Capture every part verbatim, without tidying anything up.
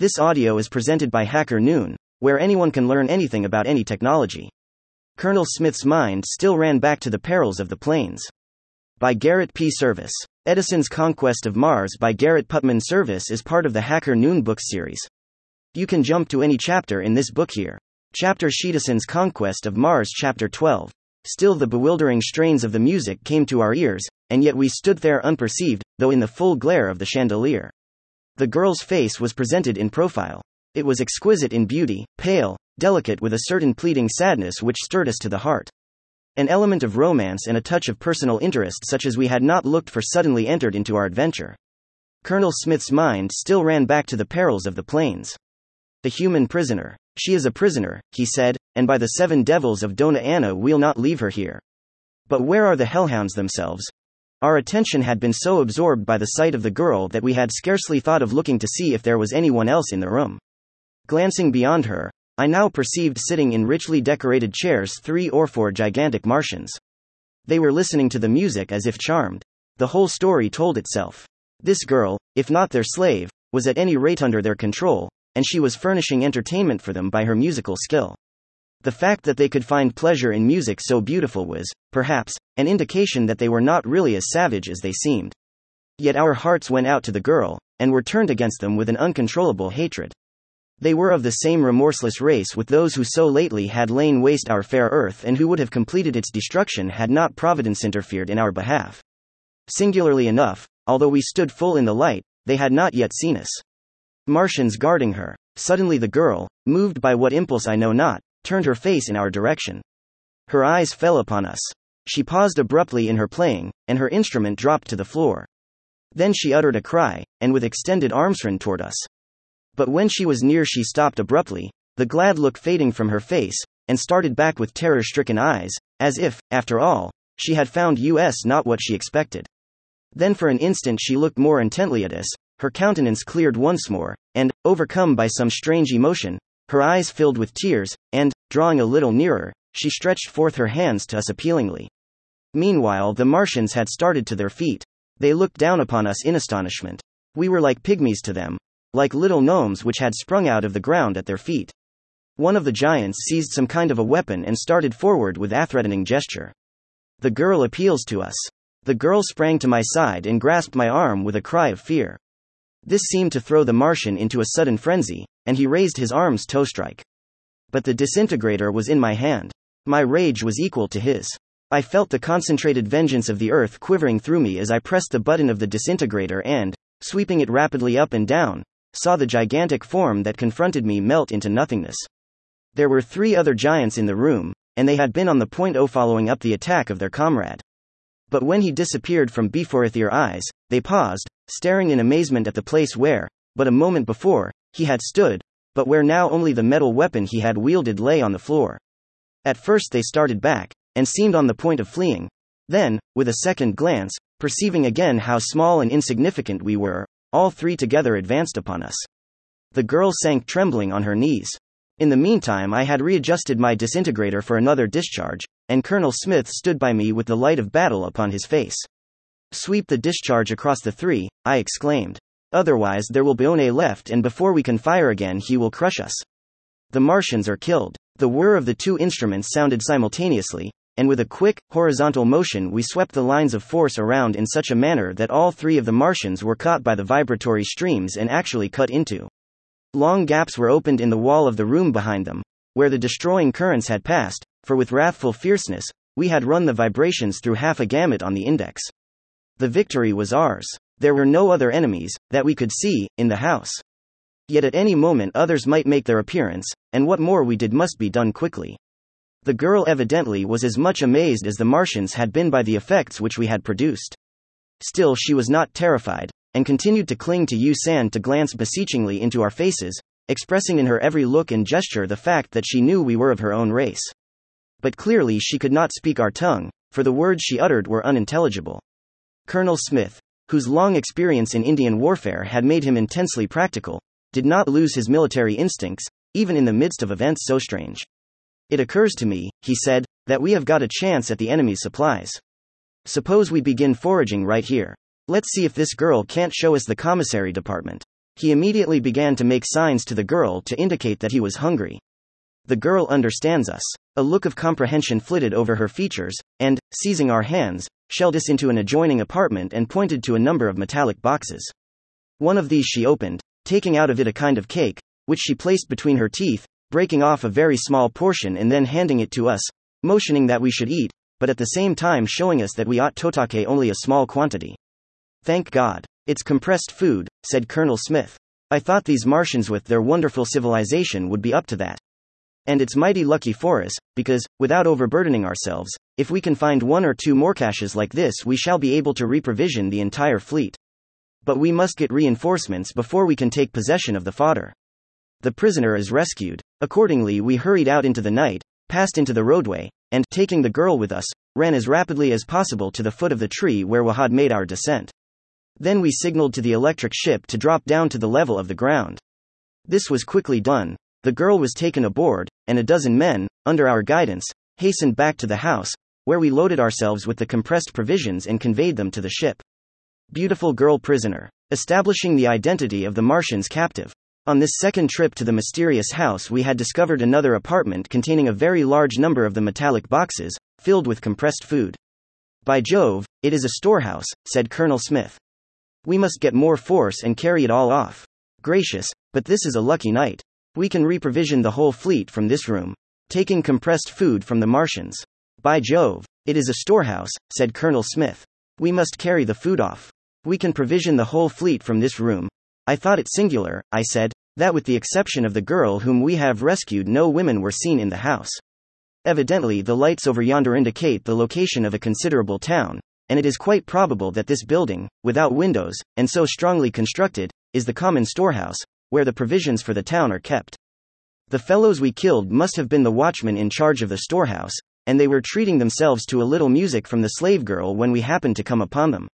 This audio is presented by Hacker Noon, where anyone can learn anything about any technology. Colonel Smith's mind still ran back to the perils of the planes. By Garrett P. Serviss. Edison's Conquest of Mars by Garrett Putnam Serviss is part of the Hacker Noon book series. You can jump to any chapter in this book here. Chapter Edison's Conquest of Mars, Chapter twelve. Still the bewildering strains of the music came to our ears, and yet we stood there unperceived, though in the full glare of the chandelier. The girl's face was presented in profile. It was exquisite in beauty, pale, delicate with a certain pleading sadness which stirred us to the heart. An element of romance and a touch of personal interest such as we had not looked for suddenly entered into our adventure. Colonel Smith's mind still ran back to the perils of the plains. The human prisoner. She is a prisoner, he said, and by the seven devils of Dona Ana we'll not leave her here. But where are the hellhounds themselves? Our attention had been so absorbed by the sight of the girl that we had scarcely thought of looking to see if there was anyone else in the room. Glancing beyond her, I now perceived sitting in richly decorated chairs three or four gigantic Martians. They were listening to the music as if charmed. The whole story told itself. This girl, if not their slave, was at any rate under their control, and she was furnishing entertainment for them by her musical skill. The fact that they could find pleasure in music so beautiful was, perhaps, an indication that they were not really as savage as they seemed. Yet our hearts went out to the girl, and were turned against them with an uncontrollable hatred. They were of the same remorseless race with those who so lately had lain waste our fair earth and who would have completed its destruction had not Providence interfered in our behalf. Singularly enough, although we stood full in the light, they had not yet seen us. Martians guarding her. Suddenly the girl, moved by what impulse I know not, turned her face in our direction. Her eyes fell upon us. She paused abruptly in her playing, and her instrument dropped to the floor. Then she uttered a cry, and with extended arms ran toward us. But when she was near she stopped abruptly, the glad look fading from her face, and started back with terror-stricken eyes, as if, after all, she had found us not what she expected. Then for an instant she looked more intently at us, her countenance cleared once more, and, overcome by some strange emotion, her eyes filled with tears, and, drawing a little nearer, she stretched forth her hands to us appealingly. Meanwhile the Martians had started to their feet. They looked down upon us in astonishment. We were like pygmies to them. Like little gnomes which had sprung out of the ground at their feet. One of the giants seized some kind of a weapon and started forward with a threatening gesture. The girl appeals to us. The girl sprang to my side and grasped my arm with a cry of fear. This seemed to throw the Martian into a sudden frenzy, and he raised his arms to strike. But the disintegrator was in my hand. My rage was equal to his. I felt the concentrated vengeance of the earth quivering through me as I pressed the button of the disintegrator and, sweeping it rapidly up and down, saw the gigantic form that confronted me melt into nothingness. There were three other giants in the room, and they had been on the point of following up the attack of their comrade. But when he disappeared from before their eyes, they paused, staring in amazement at the place where, but a moment before, he had stood, but where now only the metal weapon he had wielded lay on the floor. At first they started back, and seemed on the point of fleeing. Then, with a second glance, perceiving again how small and insignificant we were, all three together advanced upon us. The girl sank trembling on her knees. In the meantime I had readjusted my disintegrator for another discharge, and Colonel Smith stood by me with the light of battle upon his face. "Sweep the discharge across the three," I exclaimed. "Otherwise there will be one left and before we can fire again he will crush us. The Martians are killed." The whir of the two instruments sounded simultaneously, and with a quick, horizontal motion we swept the lines of force around in such a manner that all three of the Martians were caught by the vibratory streams and actually cut into. Long gaps were opened in the wall of the room behind them, where the destroying currents had passed, for with wrathful fierceness, we had run the vibrations through half a gamut on the index. The victory was ours. There were no other enemies, that we could see, in the house. Yet at any moment others might make their appearance, and what more we did must be done quickly. The girl evidently was as much amazed as the Martians had been by the effects which we had produced. Still she was not terrified, and continued to cling to us to glance beseechingly into our faces, expressing in her every look and gesture the fact that she knew we were of her own race. But clearly she could not speak our tongue, for the words she uttered were unintelligible. Colonel Smith, whose long experience in Indian warfare had made him intensely practical, did not lose his military instincts, even in the midst of events so strange. "It occurs to me," he said, "that we have got a chance at the enemy's supplies. Suppose we begin foraging right here. Let's see if this girl can't show us the commissary department." He immediately began to make signs to the girl to indicate that he was hungry. The girl understands us. A look of comprehension flitted over her features, and, seizing our hands, shelled us into an adjoining apartment and pointed to a number of metallic boxes. One of these she opened, taking out of it a kind of cake, which she placed between her teeth, breaking off a very small portion and then handing it to us, motioning that we should eat, but at the same time showing us that we ought to take only a small quantity. "Thank God. It's compressed food," said Colonel Smith. "I thought these Martians with their wonderful civilization would be up to that. And it's mighty lucky for us, because, without overburdening ourselves, if we can find one or two more caches like this we shall be able to reprovision the entire fleet. But we must get reinforcements before we can take possession of the fodder." The prisoner is rescued. Accordingly we hurried out into the night, passed into the roadway, and, taking the girl with us, ran as rapidly as possible to the foot of the tree where Wahad made our descent. Then we signaled to the electric ship to drop down to the level of the ground. This was quickly done. The girl was taken aboard, and a dozen men, under our guidance, hastened back to the house, where we loaded ourselves with the compressed provisions and conveyed them to the ship. Beautiful girl prisoner. Establishing the identity of the Martian's captive. On this second trip to the mysterious house we had discovered another apartment containing a very large number of the metallic boxes, filled with compressed food. "By Jove, it is a storehouse," said Colonel Smith. "We must get more force and carry it all off. Gracious, but this is a lucky night. We can reprovision the whole fleet from this room, taking compressed food from the Martians." "By Jove, it is a storehouse," said Colonel Smith. "We must carry the food off. We can provision the whole fleet from this room." "I thought it singular," I said, "that with the exception of the girl whom we have rescued no women were seen in the house. Evidently the lights over yonder indicate the location of a considerable town, and it is quite probable that this building, without windows, and so strongly constructed, is the common storehouse, where the provisions for the town are kept. The fellows we killed must have been the watchmen in charge of the storehouse, and they were treating themselves to a little music from the slave girl when we happened to come upon them."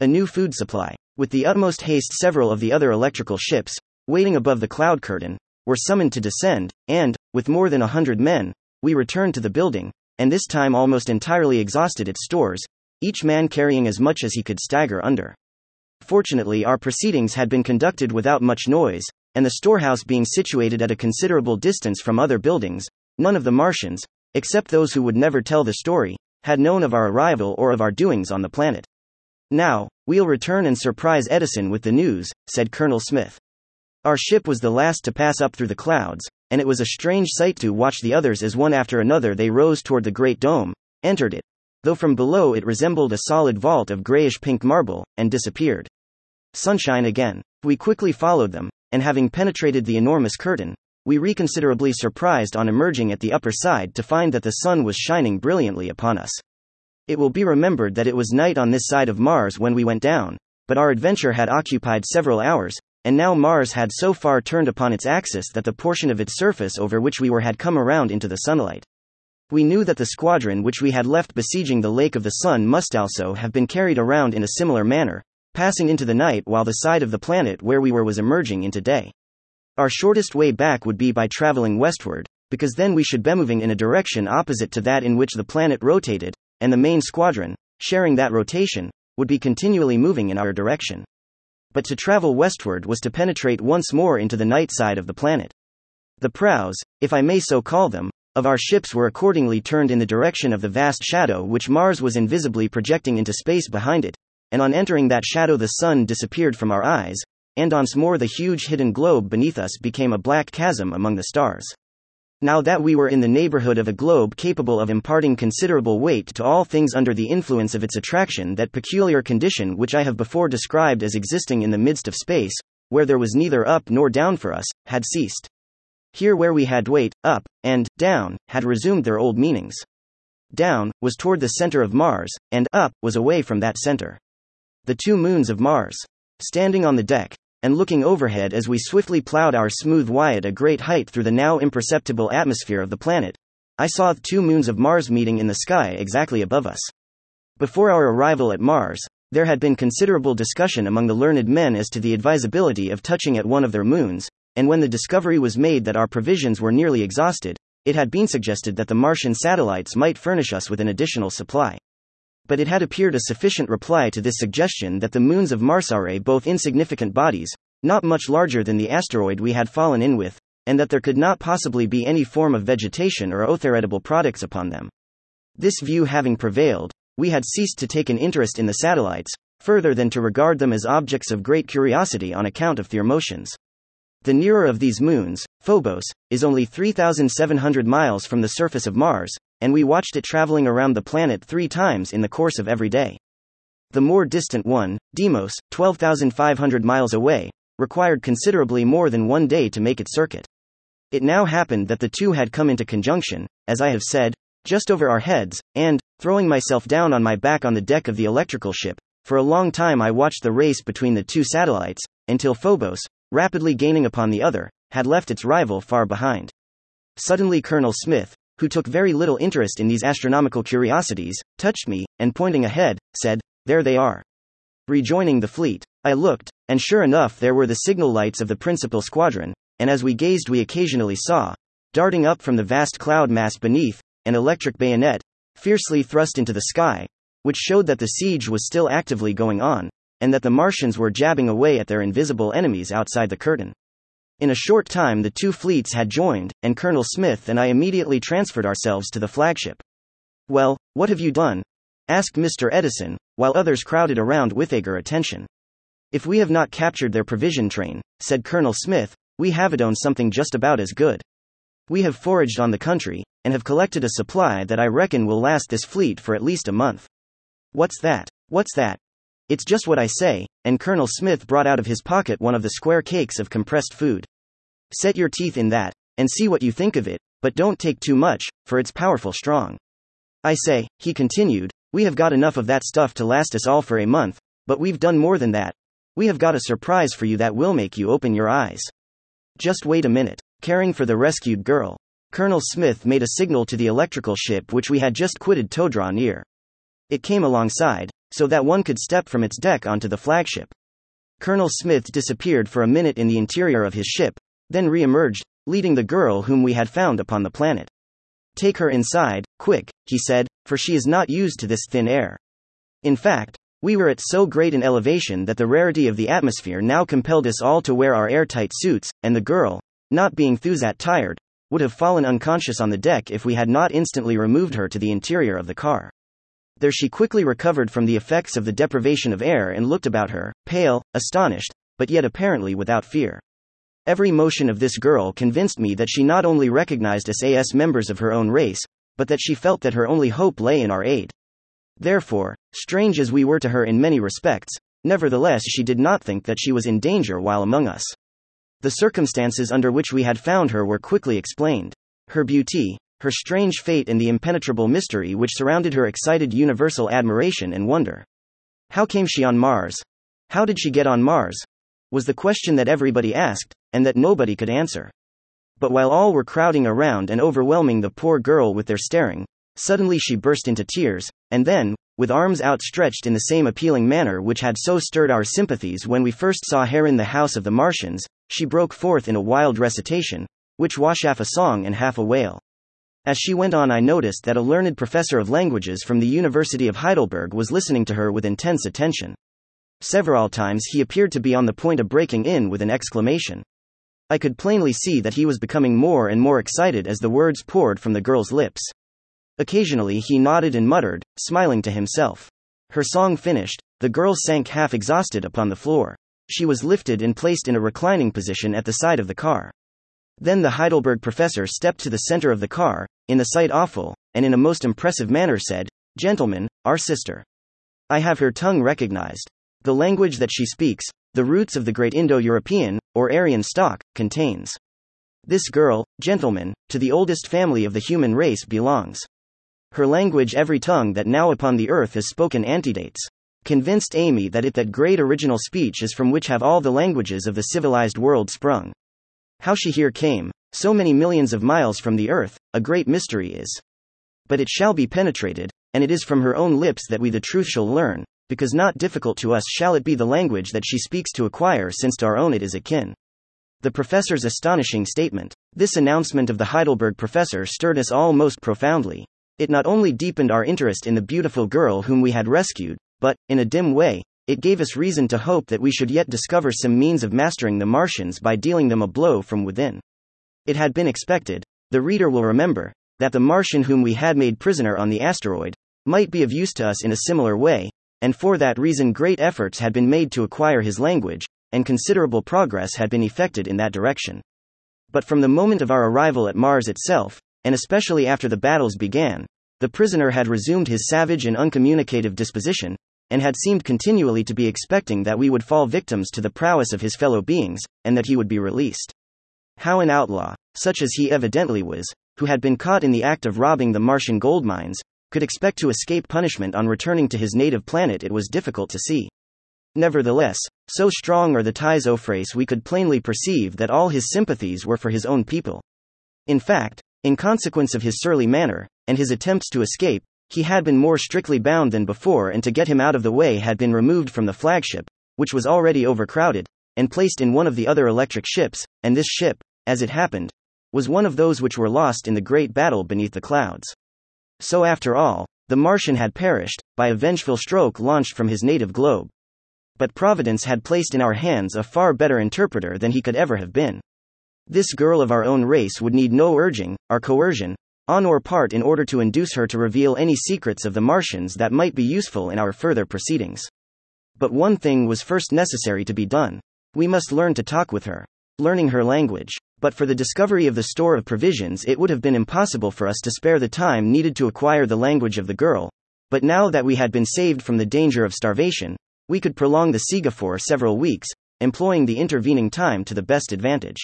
A new food supply. With the utmost haste several of the other electrical ships, waiting above the cloud curtain, were summoned to descend, and, with more than a hundred men, we returned to the building, and this time almost entirely exhausted its stores, each man carrying as much as he could stagger under. Fortunately our proceedings had been conducted without much noise, and the storehouse being situated at a considerable distance from other buildings, none of the Martians, except those who would never tell the story, had known of our arrival or of our doings on the planet. "Now, we'll return and surprise Edison with the news," said Colonel Smith. Our ship was the last to pass up through the clouds, and it was a strange sight to watch the others as one after another they rose toward the great dome, entered it, though from below it resembled a solid vault of grayish-pink marble, and disappeared. Sunshine again. We quickly followed them, and having penetrated the enormous curtain, we were considerably surprised on emerging at the upper side to find that the sun was shining brilliantly upon us. It will be remembered that it was night on this side of Mars when we went down, but our adventure had occupied several hours, and now Mars had so far turned upon its axis that the portion of its surface over which we were had come around into the sunlight. We knew that the squadron which we had left besieging the Lake of the Sun must also have been carried around in a similar manner, passing into the night while the side of the planet where we were was emerging into day. Our shortest way back would be by traveling westward, because then we should be moving in a direction opposite to that in which the planet rotated, and the main squadron, sharing that rotation, would be continually moving in our direction. But to travel westward was to penetrate once more into the night side of the planet. The prows, if I may so call them, of our ships were accordingly turned in the direction of the vast shadow which Mars was invisibly projecting into space behind it, and on entering that shadow the sun disappeared from our eyes, and once more the huge hidden globe beneath us became a black chasm among the stars. Now that we were in the neighborhood of a globe capable of imparting considerable weight to all things under the influence of its attraction, that peculiar condition which I have before described as existing in the midst of space, where there was neither up nor down for us, had ceased. Here where we had weight, up, and down, had resumed their old meanings. Down was toward the center of Mars, and up was away from that center. The two moons of Mars. Standing on the deck, and looking overhead as we swiftly plowed our smooth way at a great height through the now imperceptible atmosphere of the planet, I saw the two moons of Mars meeting in the sky exactly above us. Before our arrival at Mars, there had been considerable discussion among the learned men as to the advisability of touching at one of their moons, and when the discovery was made that our provisions were nearly exhausted, it had been suggested that the Martian satellites might furnish us with an additional supply. But it had appeared a sufficient reply to this suggestion that the moons of Mars are both insignificant bodies, not much larger than the asteroid we had fallen in with, and that there could not possibly be any form of vegetation or other edible products upon them. This view having prevailed, we had ceased to take an interest in the satellites, further than to regard them as objects of great curiosity on account of their motions. The nearer of these moons, Phobos, is only three thousand seven hundred miles from the surface of Mars, and we watched it traveling around the planet three times in the course of every day. The more distant one, Deimos, twelve thousand five hundred miles away, required considerably more than one day to make its circuit. It now happened that the two had come into conjunction, as I have said, just over our heads, and, throwing myself down on my back on the deck of the electrical ship, for a long time I watched the race between the two satellites, until Phobos, rapidly gaining upon the other, had left its rival far behind. Suddenly Colonel Smith, who took very little interest in these astronomical curiosities, touched me, and pointing ahead, said, "There they are." Rejoining the fleet, I looked, and sure enough there were the signal lights of the principal squadron, and as we gazed we occasionally saw, darting up from the vast cloud mass beneath, an electric bayonet, fiercely thrust into the sky, which showed that the siege was still actively going on, and that the Martians were jabbing away at their invisible enemies outside the curtain. In a short time the two fleets had joined, and Colonel Smith and I immediately transferred ourselves to the flagship. "Well, what have you done?" asked Mister Edison, while others crowded around with eager attention. "If we have not captured their provision train," said Colonel Smith, "we have it on something just about as good. We have foraged on the country, and have collected a supply that I reckon will last this fleet for at least a month." "What's that? What's that?" "It's just what I say," and Colonel Smith brought out of his pocket one of the square cakes of compressed food. "Set your teeth in that, and see what you think of it, but don't take too much, for it's powerful strong. I say," he continued, "we have got enough of that stuff to last us all for a month, but we've done more than that. We have got a surprise for you that will make you open your eyes. Just wait a minute." Caring for the rescued girl, Colonel Smith made a signal to the electrical ship which we had just quitted to draw near. It came alongside, so that one could step from its deck onto the flagship. Colonel Smith disappeared for a minute in the interior of his ship, then re-emerged, leading the girl whom we had found upon the planet. "Take her inside, quick," he said, "for she is not used to this thin air." In fact, we were at so great an elevation that the rarity of the atmosphere now compelled us all to wear our airtight suits, and the girl, not being Thuzat tired, would have fallen unconscious on the deck if we had not instantly removed her to the interior of the car. There she quickly recovered from the effects of the deprivation of air and looked about her, pale, astonished, but yet apparently without fear. Every motion of this girl convinced me that she not only recognized us as members of her own race, but that she felt that her only hope lay in our aid. Therefore, strange as we were to her in many respects, nevertheless she did not think that she was in danger while among us. The circumstances under which we had found her were quickly explained. Her beauty, her strange fate, and the impenetrable mystery which surrounded her excited universal admiration and wonder. How came she on Mars? How did she get on Mars? Was the question that everybody asked, and that nobody could answer. But while all were crowding around and overwhelming the poor girl with their staring, suddenly she burst into tears, and then, with arms outstretched in the same appealing manner which had so stirred our sympathies when we first saw her in the house of the Martians, she broke forth in a wild recitation, which was half a song and half a wail. As she went on, I noticed that a learned professor of languages from the University of Heidelberg was listening to her with intense attention. Several times he appeared to be on the point of breaking in with an exclamation. I could plainly see that he was becoming more and more excited as the words poured from the girl's lips. Occasionally he nodded and muttered, smiling to himself. Her song finished, the girl sank half exhausted upon the floor. She was lifted and placed in a reclining position at the side of the car. Then the Heidelberg professor stepped to the center of the car, in the sight awful, and in a most impressive manner said, "Gentlemen, our sister. I have her tongue recognized. The language that she speaks, the roots of the great Indo-European, or Aryan stock, contains. This girl, gentlemen, to the oldest family of the human race belongs. Her language every tongue that now upon the earth is spoken antedates. Convinced Amy that it that great original speech is from which have all the languages of the civilized world sprung. How she here came, so many millions of miles from the earth, a great mystery is. But it shall be penetrated, and it is from her own lips that we the truth shall learn, because not difficult to us shall it be the language that she speaks to acquire, since to our own it is akin." The professor's astonishing statement. This announcement of the Heidelberg professor stirred us all most profoundly. It not only deepened our interest in the beautiful girl whom we had rescued, but, in a dim way, it gave us reason to hope that we should yet discover some means of mastering the Martians by dealing them a blow from within. It had been expected, the reader will remember, that the Martian whom we had made prisoner on the asteroid might be of use to us in a similar way, and for that reason great efforts had been made to acquire his language, and considerable progress had been effected in that direction. But from the moment of our arrival at Mars itself, and especially after the battles began, the prisoner had resumed his savage and uncommunicative disposition, and had seemed continually to be expecting that we would fall victims to the prowess of his fellow beings, and that he would be released. How an outlaw, such as he evidently was, who had been caught in the act of robbing the Martian gold mines, could expect to escape punishment on returning to his native planet it was difficult to see. Nevertheless, so strong are the ties Ophrase we could plainly perceive that all his sympathies were for his own people. In fact, in consequence of his surly manner, and his attempts to escape, he had been more strictly bound than before, and to get him out of the way had been removed from the flagship, which was already overcrowded, and placed in one of the other electric ships, and this ship, as it happened, was one of those which were lost in the great battle beneath the clouds. So after all, the Martian had perished, by a vengeful stroke launched from his native globe. But Providence had placed in our hands a far better interpreter than he could ever have been. This girl of our own race would need no urging, or coercion, on our part in order to induce her to reveal any secrets of the Martians that might be useful in our further proceedings. But one thing was first necessary to be done. We must learn to talk with her, learning her language. But for the discovery of the store of provisions, it would have been impossible for us to spare the time needed to acquire the language of the girl. But now that we had been saved from the danger of starvation, we could prolong the siege for several weeks, employing the intervening time to the best advantage.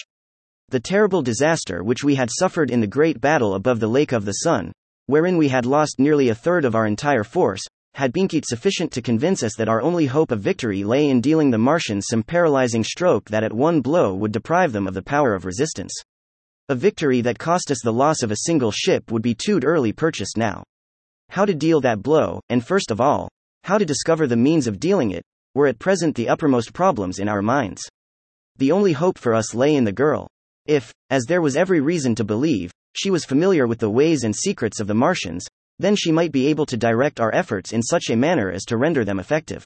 The terrible disaster which we had suffered in the great battle above the Lake of the Sun, wherein we had lost nearly a third of our entire force, had been quite sufficient to convince us that our only hope of victory lay in dealing the Martians some paralyzing stroke that at one blow would deprive them of the power of resistance. A victory that cost us the loss of a single ship would be too early purchased now. How to deal that blow, and first of all, how to discover the means of dealing it, were at present the uppermost problems in our minds. The only hope for us lay in the girl. If, as there was every reason to believe, she was familiar with the ways and secrets of the Martians, then she might be able to direct our efforts in such a manner as to render them effective.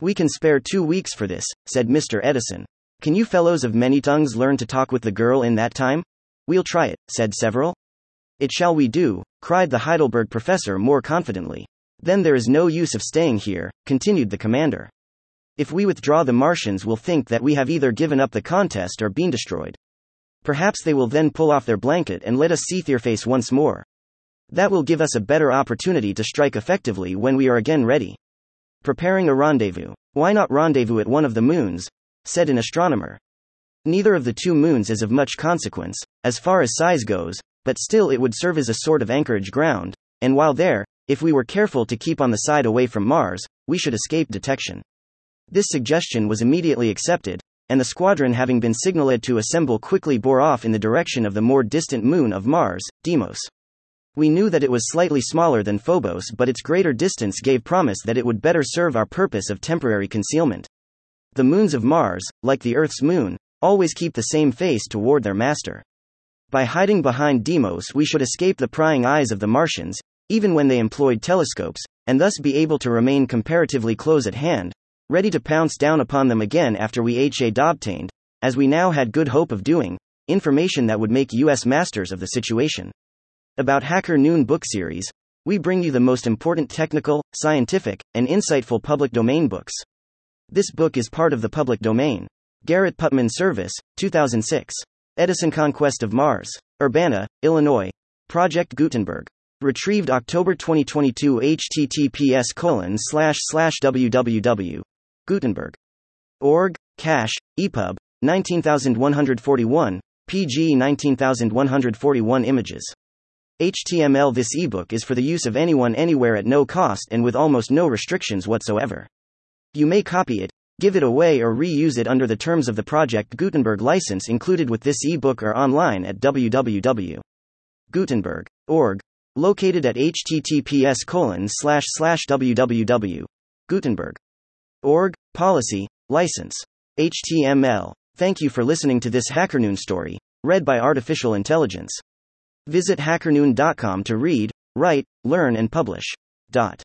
"We can spare two weeks for this," said Mister Edison. "Can you fellows of many tongues learn to talk with the girl in that time?" "We'll try it," said several. "It shall we do," cried the Heidelberg professor more confidently. "Then there is no use of staying here," continued the commander. "If we withdraw, the Martians will think that we have either given up the contest or been destroyed. Perhaps they will then pull off their blanket and let us see their face once more. That will give us a better opportunity to strike effectively when we are again ready." "Preparing a rendezvous. Why not rendezvous at one of the moons?" said an astronomer. "Neither of the two moons is of much consequence, as far as size goes, but still it would serve as a sort of anchorage ground, and while there, if we were careful to keep on the side away from Mars, we should escape detection." This suggestion was immediately accepted, and the squadron, having been signaled to assemble, quickly bore off in the direction of the more distant moon of Mars, Deimos. We knew that it was slightly smaller than Phobos, but its greater distance gave promise that it would better serve our purpose of temporary concealment. The moons of Mars, like the Earth's moon, always keep the same face toward their master. By hiding behind Deimos, we should escape the prying eyes of the Martians, even when they employed telescopes, and thus be able to remain comparatively close at hand, ready to pounce down upon them again after we had obtained, as we now had good hope of doing, information that would make us masters of the situation. About Hacker Noon book series, we bring you the most important technical, scientific, and insightful public domain books. This book is part of the public domain. Garrett Putnam Serviss, two thousand six. Edison's Conquest of Mars. Urbana, Illinois. Project Gutenberg. Retrieved October twenty twenty-two. H T T P S colon slash slash www dot gutenberg dot org cache epub nineteen thousand one hundred forty-one P G nineteen thousand one hundred forty-one images. H T M L. This ebook is for the use of anyone anywhere at no cost and with almost no restrictions whatsoever. You may copy it, give it away, or reuse it under the terms of the Project Gutenberg license included with this ebook or online at www dot gutenberg dot org. Located at H T T P S colon slash slash www dot gutenberg dot org, policy, license, H T M L. Thank you for listening to this Hacker Noon story, read by Artificial Intelligence. Visit hacker noon dot com to read, write, learn and publish. Dot.